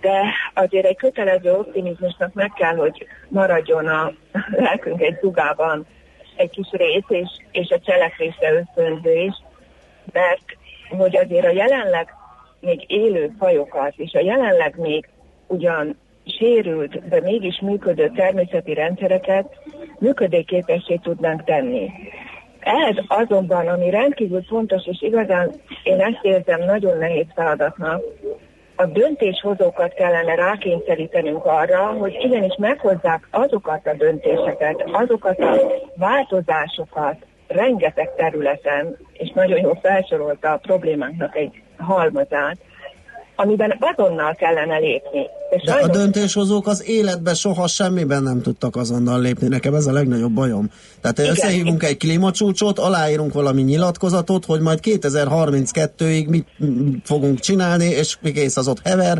De azért egy kötelező optimizmusnak meg kell, hogy maradjon a lelkünk egy dugában egy kis rész, és a cselekvésre ösztönzés, mert hogy azért a jelenleg még élő fajokat, és a jelenleg még ugyan sérült, de mégis működő természeti rendszereket működőképessé tudnánk tenni. Ez azonban, ami rendkívül fontos, és igazán én ezt érzem nagyon nehéz feladatnak, a döntéshozókat kellene rákényszerítenünk arra, hogy igenis meghozzák azokat a döntéseket, azokat a változásokat, rengeteg területen, és nagyon jól felsorolta a problémáknak egy halmazát, amiben azonnal kellene lépni. De a döntéshozók az életben soha semmiben nem tudtak azonnal lépni. Nekem ez a legnagyobb bajom. Tehát igen, összehívunk egy klímacsúcsot, aláírunk valami nyilatkozatot, hogy majd 2032-ig mit fogunk csinálni, és kész az ott hever.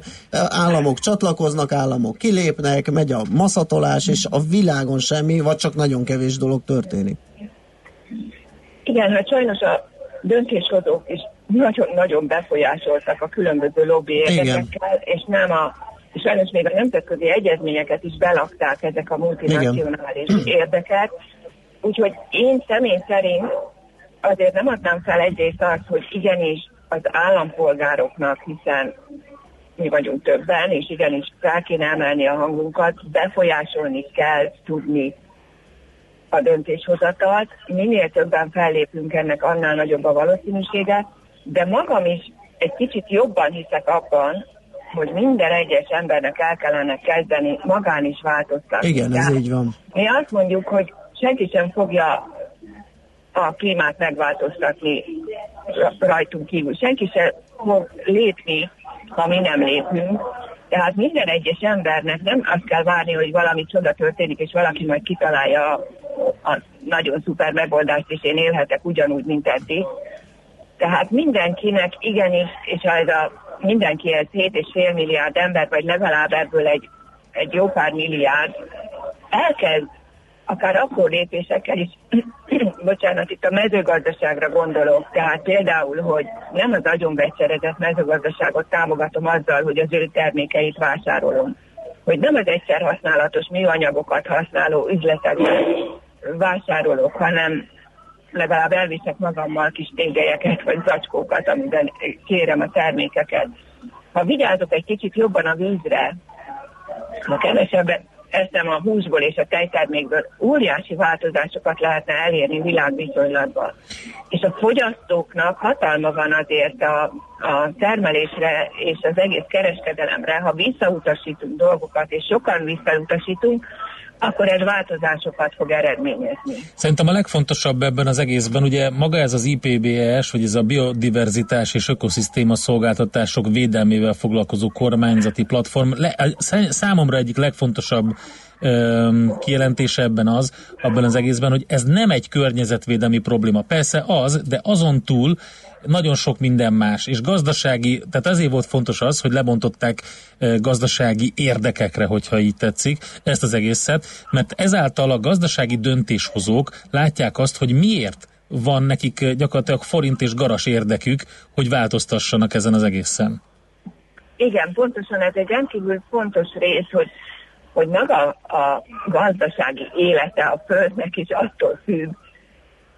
Államok csatlakoznak, államok kilépnek, megy a maszatolás, és a világon semmi, vagy csak nagyon kevés dolog történik. Igen, hát sajnos a döntéshozók is nagyon-nagyon befolyásoltak a különböző lobby érdekekkel, és nem a, és sajnos még a nemzetközi egyezményeket is belakták ezek a multinacionális érdekek. Úgyhogy én személy szerint azért nem adnám fel egyrészt azt, hogy igenis az állampolgároknak, hiszen mi vagyunk többen, és igenis fel kéne emelni a hangunkat, befolyásolni kell tudni a döntéshozatalt, minél többen fellépünk ennek, annál nagyobb a valószínűsége, de magam is egy kicsit jobban hiszek abban, hogy minden egyes embernek el kellene kezdeni, magán is változtatni. Igen, ez így van. Mi azt mondjuk, hogy senki sem fogja a klímát megváltoztatni rajtunk kívül. Senki sem fog lépni, ha mi nem lépünk. Tehát minden egyes embernek nem azt kell várni, hogy valami csoda történik, és valaki majd kitalálja a nagyon szuper megoldást, és én élhetek ugyanúgy, mint eddig. Tehát mindenkinek igenis, és ha ez a mindenkihez 7,5 milliárd ember, vagy legalább ebből egy jó pár milliárd, elkezd akár apró lépésekkel is, bocsánat, itt a mezőgazdaságra gondolok, tehát például, hogy nem az agyonvegyszerezett mezőgazdaságot támogatom azzal, hogy az ő termékeit vásárolom, hogy nem az egyszer használatos műanyagokat használó üzletekben vásárolok, hanem legalább elviszek magammal kis tégelyeket vagy zacskókat, amiben kérem a termékeket. Ha vigyázok egy kicsit jobban a vízre, ha kevesebbet eszem a húsból és a tejtermékből, óriási változásokat lehetne elérni világviszonylatban. És a fogyasztóknak hatalma van azért a termelésre és az egész kereskedelemre, ha visszautasítunk dolgokat, és sokan visszautasítunk, akkor ez változásokat fog eredményezni. Szerintem a legfontosabb ebben az egészben, ugye maga ez az IPBES, vagy ez a biodiverzitás és ökoszisztéma szolgáltatások védelmével foglalkozó kormányzati platform, számomra egyik legfontosabb kijelentése ebben az, abban az egészben, hogy ez nem egy környezetvédelmi probléma. Persze az, de azon túl nagyon sok minden más, és gazdasági, tehát azért volt fontos az, hogy lebontották gazdasági érdekekre, hogyha így tetszik, ezt az egészet, mert ezáltal a gazdasági döntéshozók látják azt, hogy miért van nekik gyakorlatilag forint és garas érdekük, hogy változtassanak ezen az egészen. Igen, pontosan ez egy rendkívül fontos rész, hogy maga a gazdasági élete a földnek is attól függ,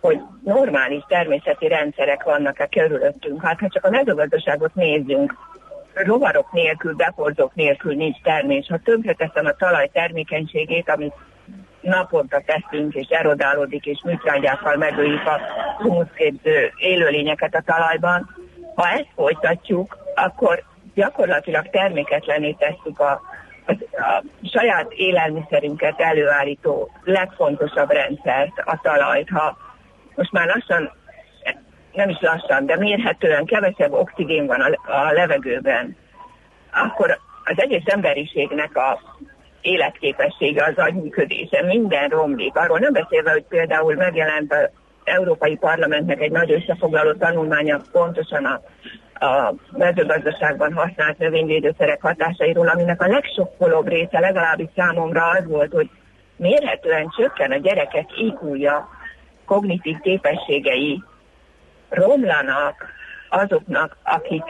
hogy normális természeti rendszerek vannak-e körülöttünk. Hát ha csak a mezőgazdaságot nézzünk, rovarok nélkül, beporzók nélkül nincs termés. Ha tönkreteszem a talaj termékenységét, amit naponta teszünk, és erodálódik, és műtrágyákkal megöljük a humuszképző élőlényeket a talajban, ha ezt folytatjuk, akkor gyakorlatilag terméketlenné tesszük a saját élelmiszerünket előállító legfontosabb rendszert, a talajt. Ha most már lassan, nem is lassan, de mérhetően kevesebb oxigén van a levegőben, akkor az egész emberiségnek a életképessége, az agyműködése, minden romlik. Arról nem beszélve, hogy például megjelent az Európai Parlamentnek egy nagy összefoglaló tanulmánya pontosan a mezőgazdaságban használt növényvédőszerek hatásairól, aminek a legsokkolóbb része legalábbis számomra az volt, hogy mérhetően csökken a gyerekek IQ-ja, kognitív képességei, romlanak azoknak, akik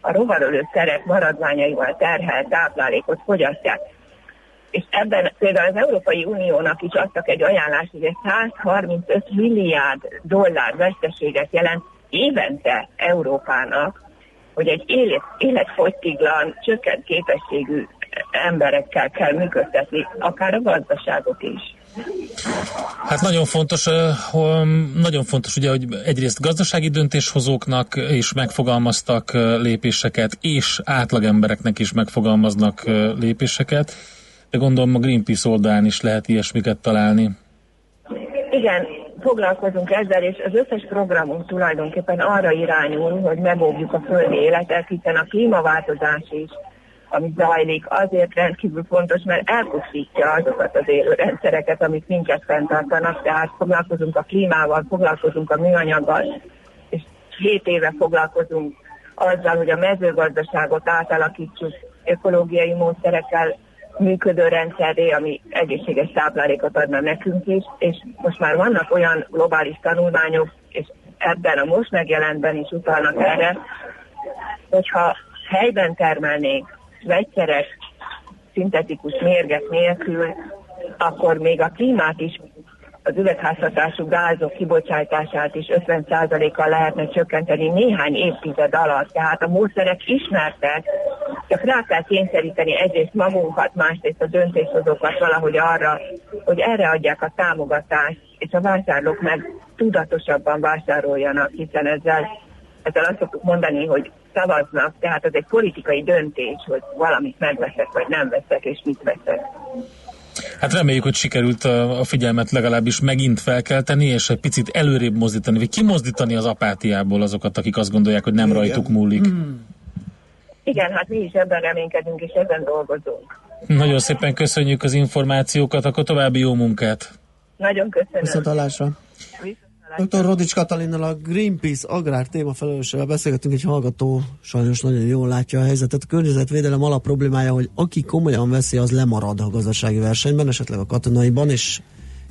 a rovarölőszerek maradványaival terhelt táplálékot fogyasztják. És ebben például az Európai Uniónak is adtak egy ajánlást, hogy egy 135 milliárd dollár veszteséget jelent évente Európának, hogy egy életfogytiglan, csökkent képességű emberekkel kell működtetni, akár a gazdaságot is. Hát nagyon fontos ugye, hogy egyrészt gazdasági döntéshozóknak is megfogalmaztak lépéseket, és átlagembereknek is megfogalmaznak lépéseket, de gondolom a Greenpeace oldalán is lehet ilyesmiket találni. Igen, foglalkozunk ezzel, és az összes programunk tulajdonképpen arra irányul, hogy megóvjuk a földi életet, hiszen a klímaváltozás is, ami zajlik, azért rendkívül fontos, mert elpusztítja azokat az élőrendszereket, amik minket fenntartanak, tehát foglalkozunk a klímával, foglalkozunk a műanyaggal, és 7 éve foglalkozunk azzal, hogy a mezőgazdaságot átalakítsuk ökológiai módszerekkel működő rendszerré, ami egészséges táplálékot adna nekünk is, és most már vannak olyan globális tanulmányok, és ebben a most megjelentben is utalnak erre, hogyha helyben termelnénk vegyszeres, szintetikus mérgek nélkül, akkor még a klímát is, az üvegházhatású gázok kibocsátását is 50%-kal lehetne csökkenteni néhány évtized alatt. Tehát a módszerek ismertek, csak rá kell kényszeríteni egyrészt magunkat, másrészt a döntéshozókat valahogy arra, hogy erre adják a támogatást, és a vásárlók meg tudatosabban vásároljanak, hiszen ezzel azt szoktuk mondani, hogy szavaznak, tehát ez egy politikai döntés, hogy valamit megveszek, vagy nem veszek, és mit veszek. Hát reméljük, hogy sikerült a figyelmet legalábbis megint felkelteni, és egy picit előrébb mozdítani, vagy kimozdítani az apátiából azokat, akik azt gondolják, hogy nem rajtuk múlik. Igen, hát mi is ebben reménykedünk, és ebben dolgozunk. Nagyon szépen köszönjük az információkat, akkor további jó munkát! Nagyon köszönöm! Viszontlátásra! Dr. Rodics Katalinnal, a Greenpeace agrár témafelelőssével beszélgetünk. Egy hallgató sajnos nagyon jól látja a helyzetet. A környezetvédelem alapproblémája, hogy aki komolyan veszi, az lemarad a gazdasági versenyben, esetleg a katonaiban,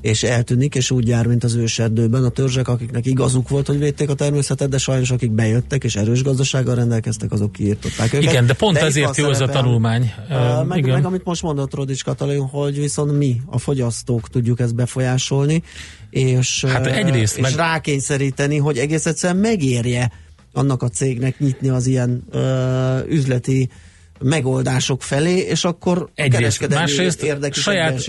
és eltűnik, és úgy jár, mint az őserdőben. A törzsek, akiknek igazuk volt, hogy védték a természetet, de sajnos akik bejöttek és erős gazdasággal rendelkeztek, azok kiirtották őket. Igen, de pont ezért jó ez a tanulmány. Meg amit most mondott Rodics Katalin, hogy viszont mi, a fogyasztók tudjuk ezt befolyásolni, és, hát egyrészt és meg... rákényszeríteni, hogy egész egyszerűen megérje annak a cégnek nyitni az ilyen üzleti megoldások felé, és akkor másrészt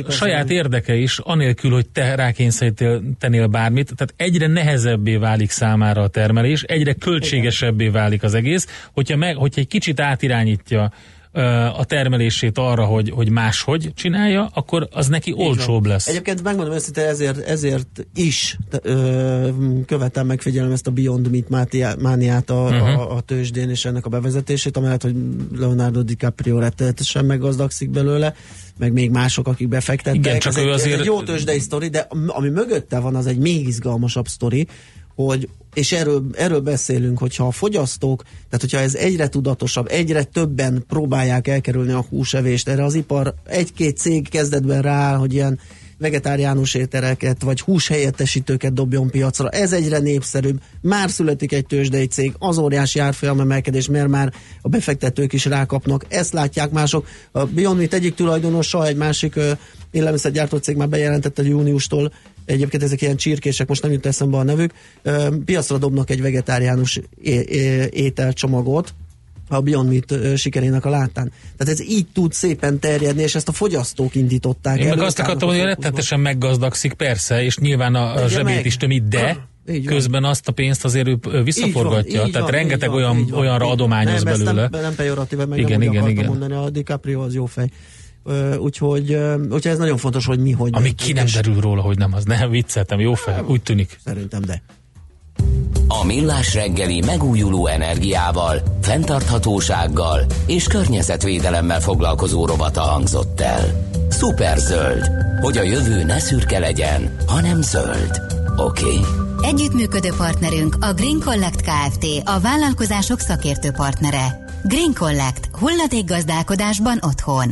saját érdeke is, anélkül, hogy te rákényszerítenél bármit, tehát egyre nehezebbé válik számára a termelés, egyre költségesebbé válik az egész, hogyha egy kicsit átirányítja a termelését arra, hogy máshogy csinálja, akkor az neki olcsóbb lesz. Egyébként megmondom őszintén, ezért is követem meg figyelem ezt a Beyond Meat mániát a tőzsdén és ennek a bevezetését, amellett, hogy Leonardo DiCaprio rettenetesen meggazdagszik belőle, meg még mások, akik befektettek. Igen, csak ez egy jó tőzsdei sztori, de ami mögötte van, az egy még izgalmasabb sztori, és erről beszélünk, hogyha a fogyasztók, tehát hogyha ez egyre tudatosabb, egyre többen próbálják elkerülni a húsevést, erre az ipar 1-2 cég kezdetben rááll, hogy ilyen vegetáriánus ételeket, vagy húshelyettesítőket dobjon piacra. Ez egyre népszerűbb. Már születik egy tőzsdei cég, az óriási árfolyamemelkedés, mert már a befektetők is rákapnak. Ezt látják mások. A Beyond Meat egyik tulajdonosa, egy másik élelmiszergyártó cég már bejelentette, hogy júniustól, egyébként ezek ilyen csirkések, most nem jut eszembe a nevük, piacra dobnak egy vegetáriánus ételcsomagot, a Beyond Meat sikerének a láttán. Tehát ez így tud szépen terjedni, és ezt a fogyasztók indították. Én meg azt akartam, hogy rettenetesen meggazdagszik, persze, és nyilván a zsebét is tömít, de közben azt a pénzt azért ő visszaforgatja. Rengeteg olyanra adományoz belőle. Nem pejoratíve, meg nem úgy akartam mondani, a DiCaprio az jó fej. Úgyhogy ez nagyon fontos, hogy mi, hogy... Ami ki nem derül róla, hogy nem, az nem vicceltem, jó fel, úgy tűnik. Szerintem de. A Millás reggeli megújuló energiával, fenntarthatósággal és környezetvédelemmel foglalkozó rovata hangzott el. Szuper zöld, hogy a jövő ne szürke legyen, hanem zöld. Oké. Együttműködő partnerünk a Green Collect Kft. A vállalkozások szakértő partnere. Green Collect. Hulladékgazdálkodásban otthon.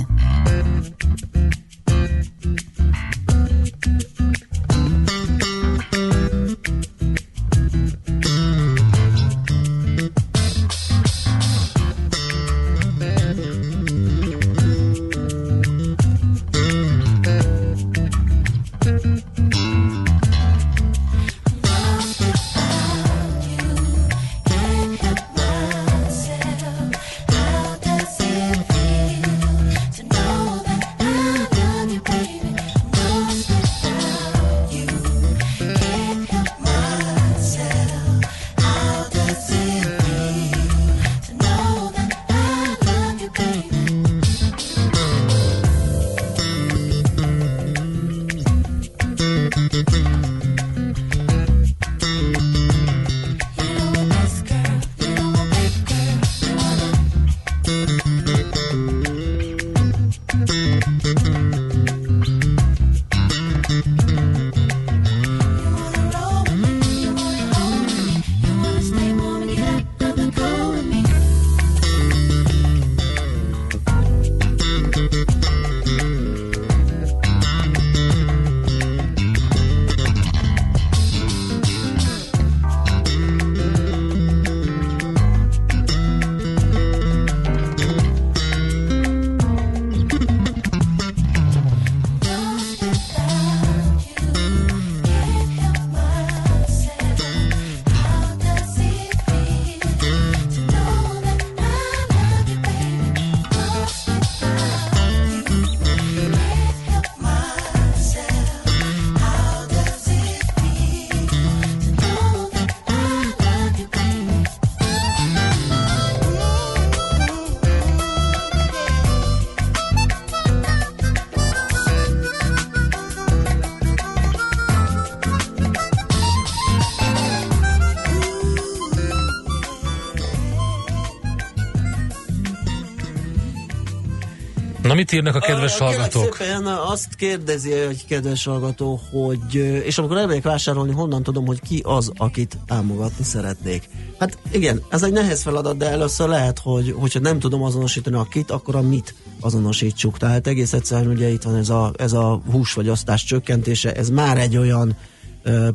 Na, mit írnak a kedves hallgatók? Szépen azt kérdezi egy kedves hallgató, hogy és amikor elmegyek vásárolni, honnan tudom, hogy ki az, akit támogatni szeretnék? Hát igen, ez egy nehéz feladat, de először lehet, hogy hogyha nem tudom azonosítani a kit, akkor a mit azonosítsuk. Tehát egész egyszerűen ugye itt van ez a húsfogyasztás csökkentése, ez már egy olyan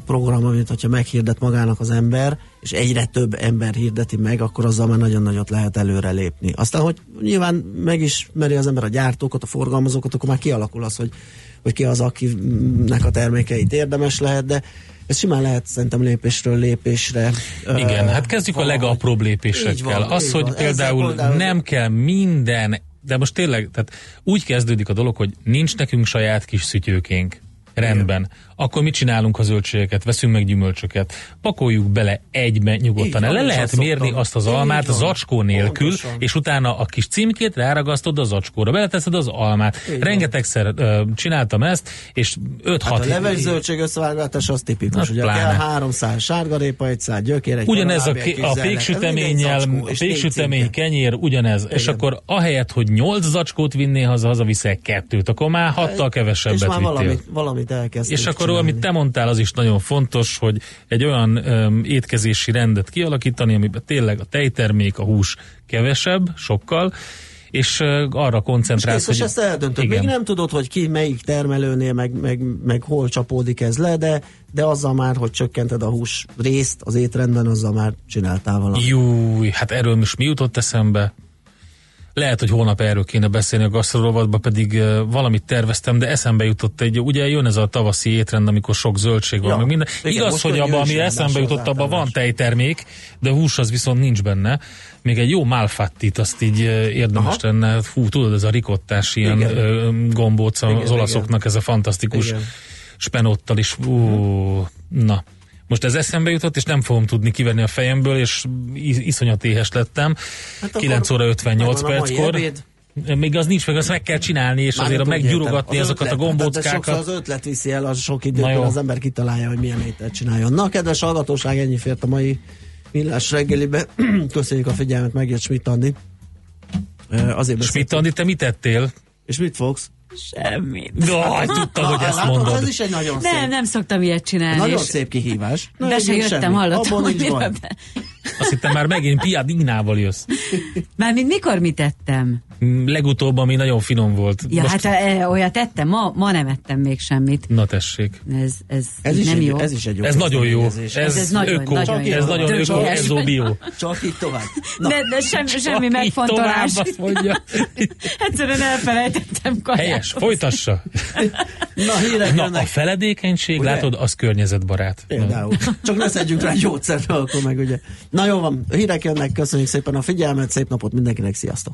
program, amit hogyha meghirdet magának az ember, és egyre több ember hirdeti meg, akkor azzal már nagyon nagyot lehet előrelépni. Aztán, hogy nyilván megismeri az ember a gyártókat, a forgalmazókat, akkor már kialakul az, hogy ki az, akinek a termékeit érdemes lehet, de ez simán lehet szerintem lépésről lépésre. Igen, hát kezdjük a legapróbb lépésekkel. Az, hogy például nem kell minden, de most tényleg, tehát úgy kezdődik a dolog, hogy nincs nekünk saját kis szütyőkénk. Rendben. Igen. Akkor mit csinálunk a zöldségeket? Veszünk meg gyümölcsöket. Pakoljuk bele egybe nyugodtan. Le lehet mérni azt az almát zacskó nélkül, pontosan. És utána a kis címkét ráragasztod a zacskóra. Beleteszed az almát. Igen. Rengetegszer csináltam ezt, és 5-6... Hát a leves-zöldség összevágváltás az tipikus. Ugye kell 300 sárgarépa, 100 gyökér, egy ugyanez a péksütemény kenyér, ugyanez. Igen. És akkor ahelyett, hogy 8 zacskót vinné haza viszel 2-t, akkor már 6-tal kevesebbet vittél. És akkor csinálni. Amit te mondtál, az is nagyon fontos, hogy egy olyan étkezési rendet kialakítani, amiben tényleg a tejtermék, a hús kevesebb, sokkal, és arra koncentrálsz, hogy... És ezt eldöntöd. Még nem tudod, hogy ki, melyik termelőnél, meg hol csapódik ez le, de azzal már, hogy csökkented a hús részt az étrendben, azzal már csináltál valamit. Júj, hát erről most mi jutott eszembe? Lehet, hogy holnap erről kéne beszélni a gasztrovatban, pedig valamit terveztem, de eszembe jutott egy, ugye jön ez a tavaszi étrend, amikor sok zöldség van, meg minden. Igen, igaz, hogy abban, ami eszembe jutott, abban van tejtermék, de hús az viszont nincs benne. Még egy jó malfattit, azt így érdemes lenne. Fú, tudod, ez a ricottás ilyen gombóc az olaszoknak, ez a fantasztikus spenottal is. Na. Most ez eszembe jutott, és nem fogom tudni kivenni a fejemből, és iszonyat éhes lettem. Hát 9 óra 58 perckor. Még az nincs meg, azt meg kell csinálni, és már azért meggyurogatni azokat a gombóckákat. Hát az ötlet viszi el a sok időben, az ember kitalálja, hogy milyen ételt csináljon. Na, kedves hallgatóság, ennyi fért a mai Millás reggelibe. Köszönjük a figyelmet, megjött Schmidt Andi. Schmidt Andi, te mit ettél? És mit fogsz? Semmit. Jaj, tudtam, hogy ezt mondod. Ez is egy nagyon szép. Nem szoktam ilyet csinálni. Nagyon szép kihívás. De se jöttem, hallottam, hogy miről. Azt hittem, már megint piadignával jössz. Mármint mikor mit ettem? Legutóbb, ami nagyon finom volt. Ja, most... hát olyat ettem, ma nem ettem még semmit. Na tessék. Ez is nem jó. Ez is egy nagyon jó. Ez nagyon öko. Ez nagyon öko, ez bió. Csak így tovább. De semmi megfontolás. Egyszerűen elfelejtettem. Helyes, folytassa. Na, a feledékenység, látod, az környezetbarát. Csak ne szedjünk rá gyógyszert, akkor meg ugye. Na jó van, hírek jönnek, köszönjük szépen a figyelmet, szép napot mindenkinek, sziasztok!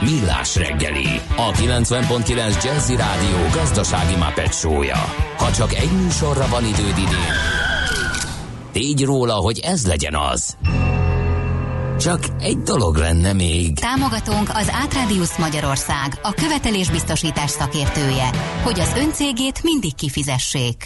Millás reggeli, a 90.9 Jazzy Rádió gazdasági Muppet show-ja. Ha csak egy műsorra van időd idén, tégy róla, hogy ez legyen az. Csak egy dolog lenne még. Támogatónk az Atradius Magyarország, a követelésbiztosítás szakértője, hogy az öncégét mindig kifizessék.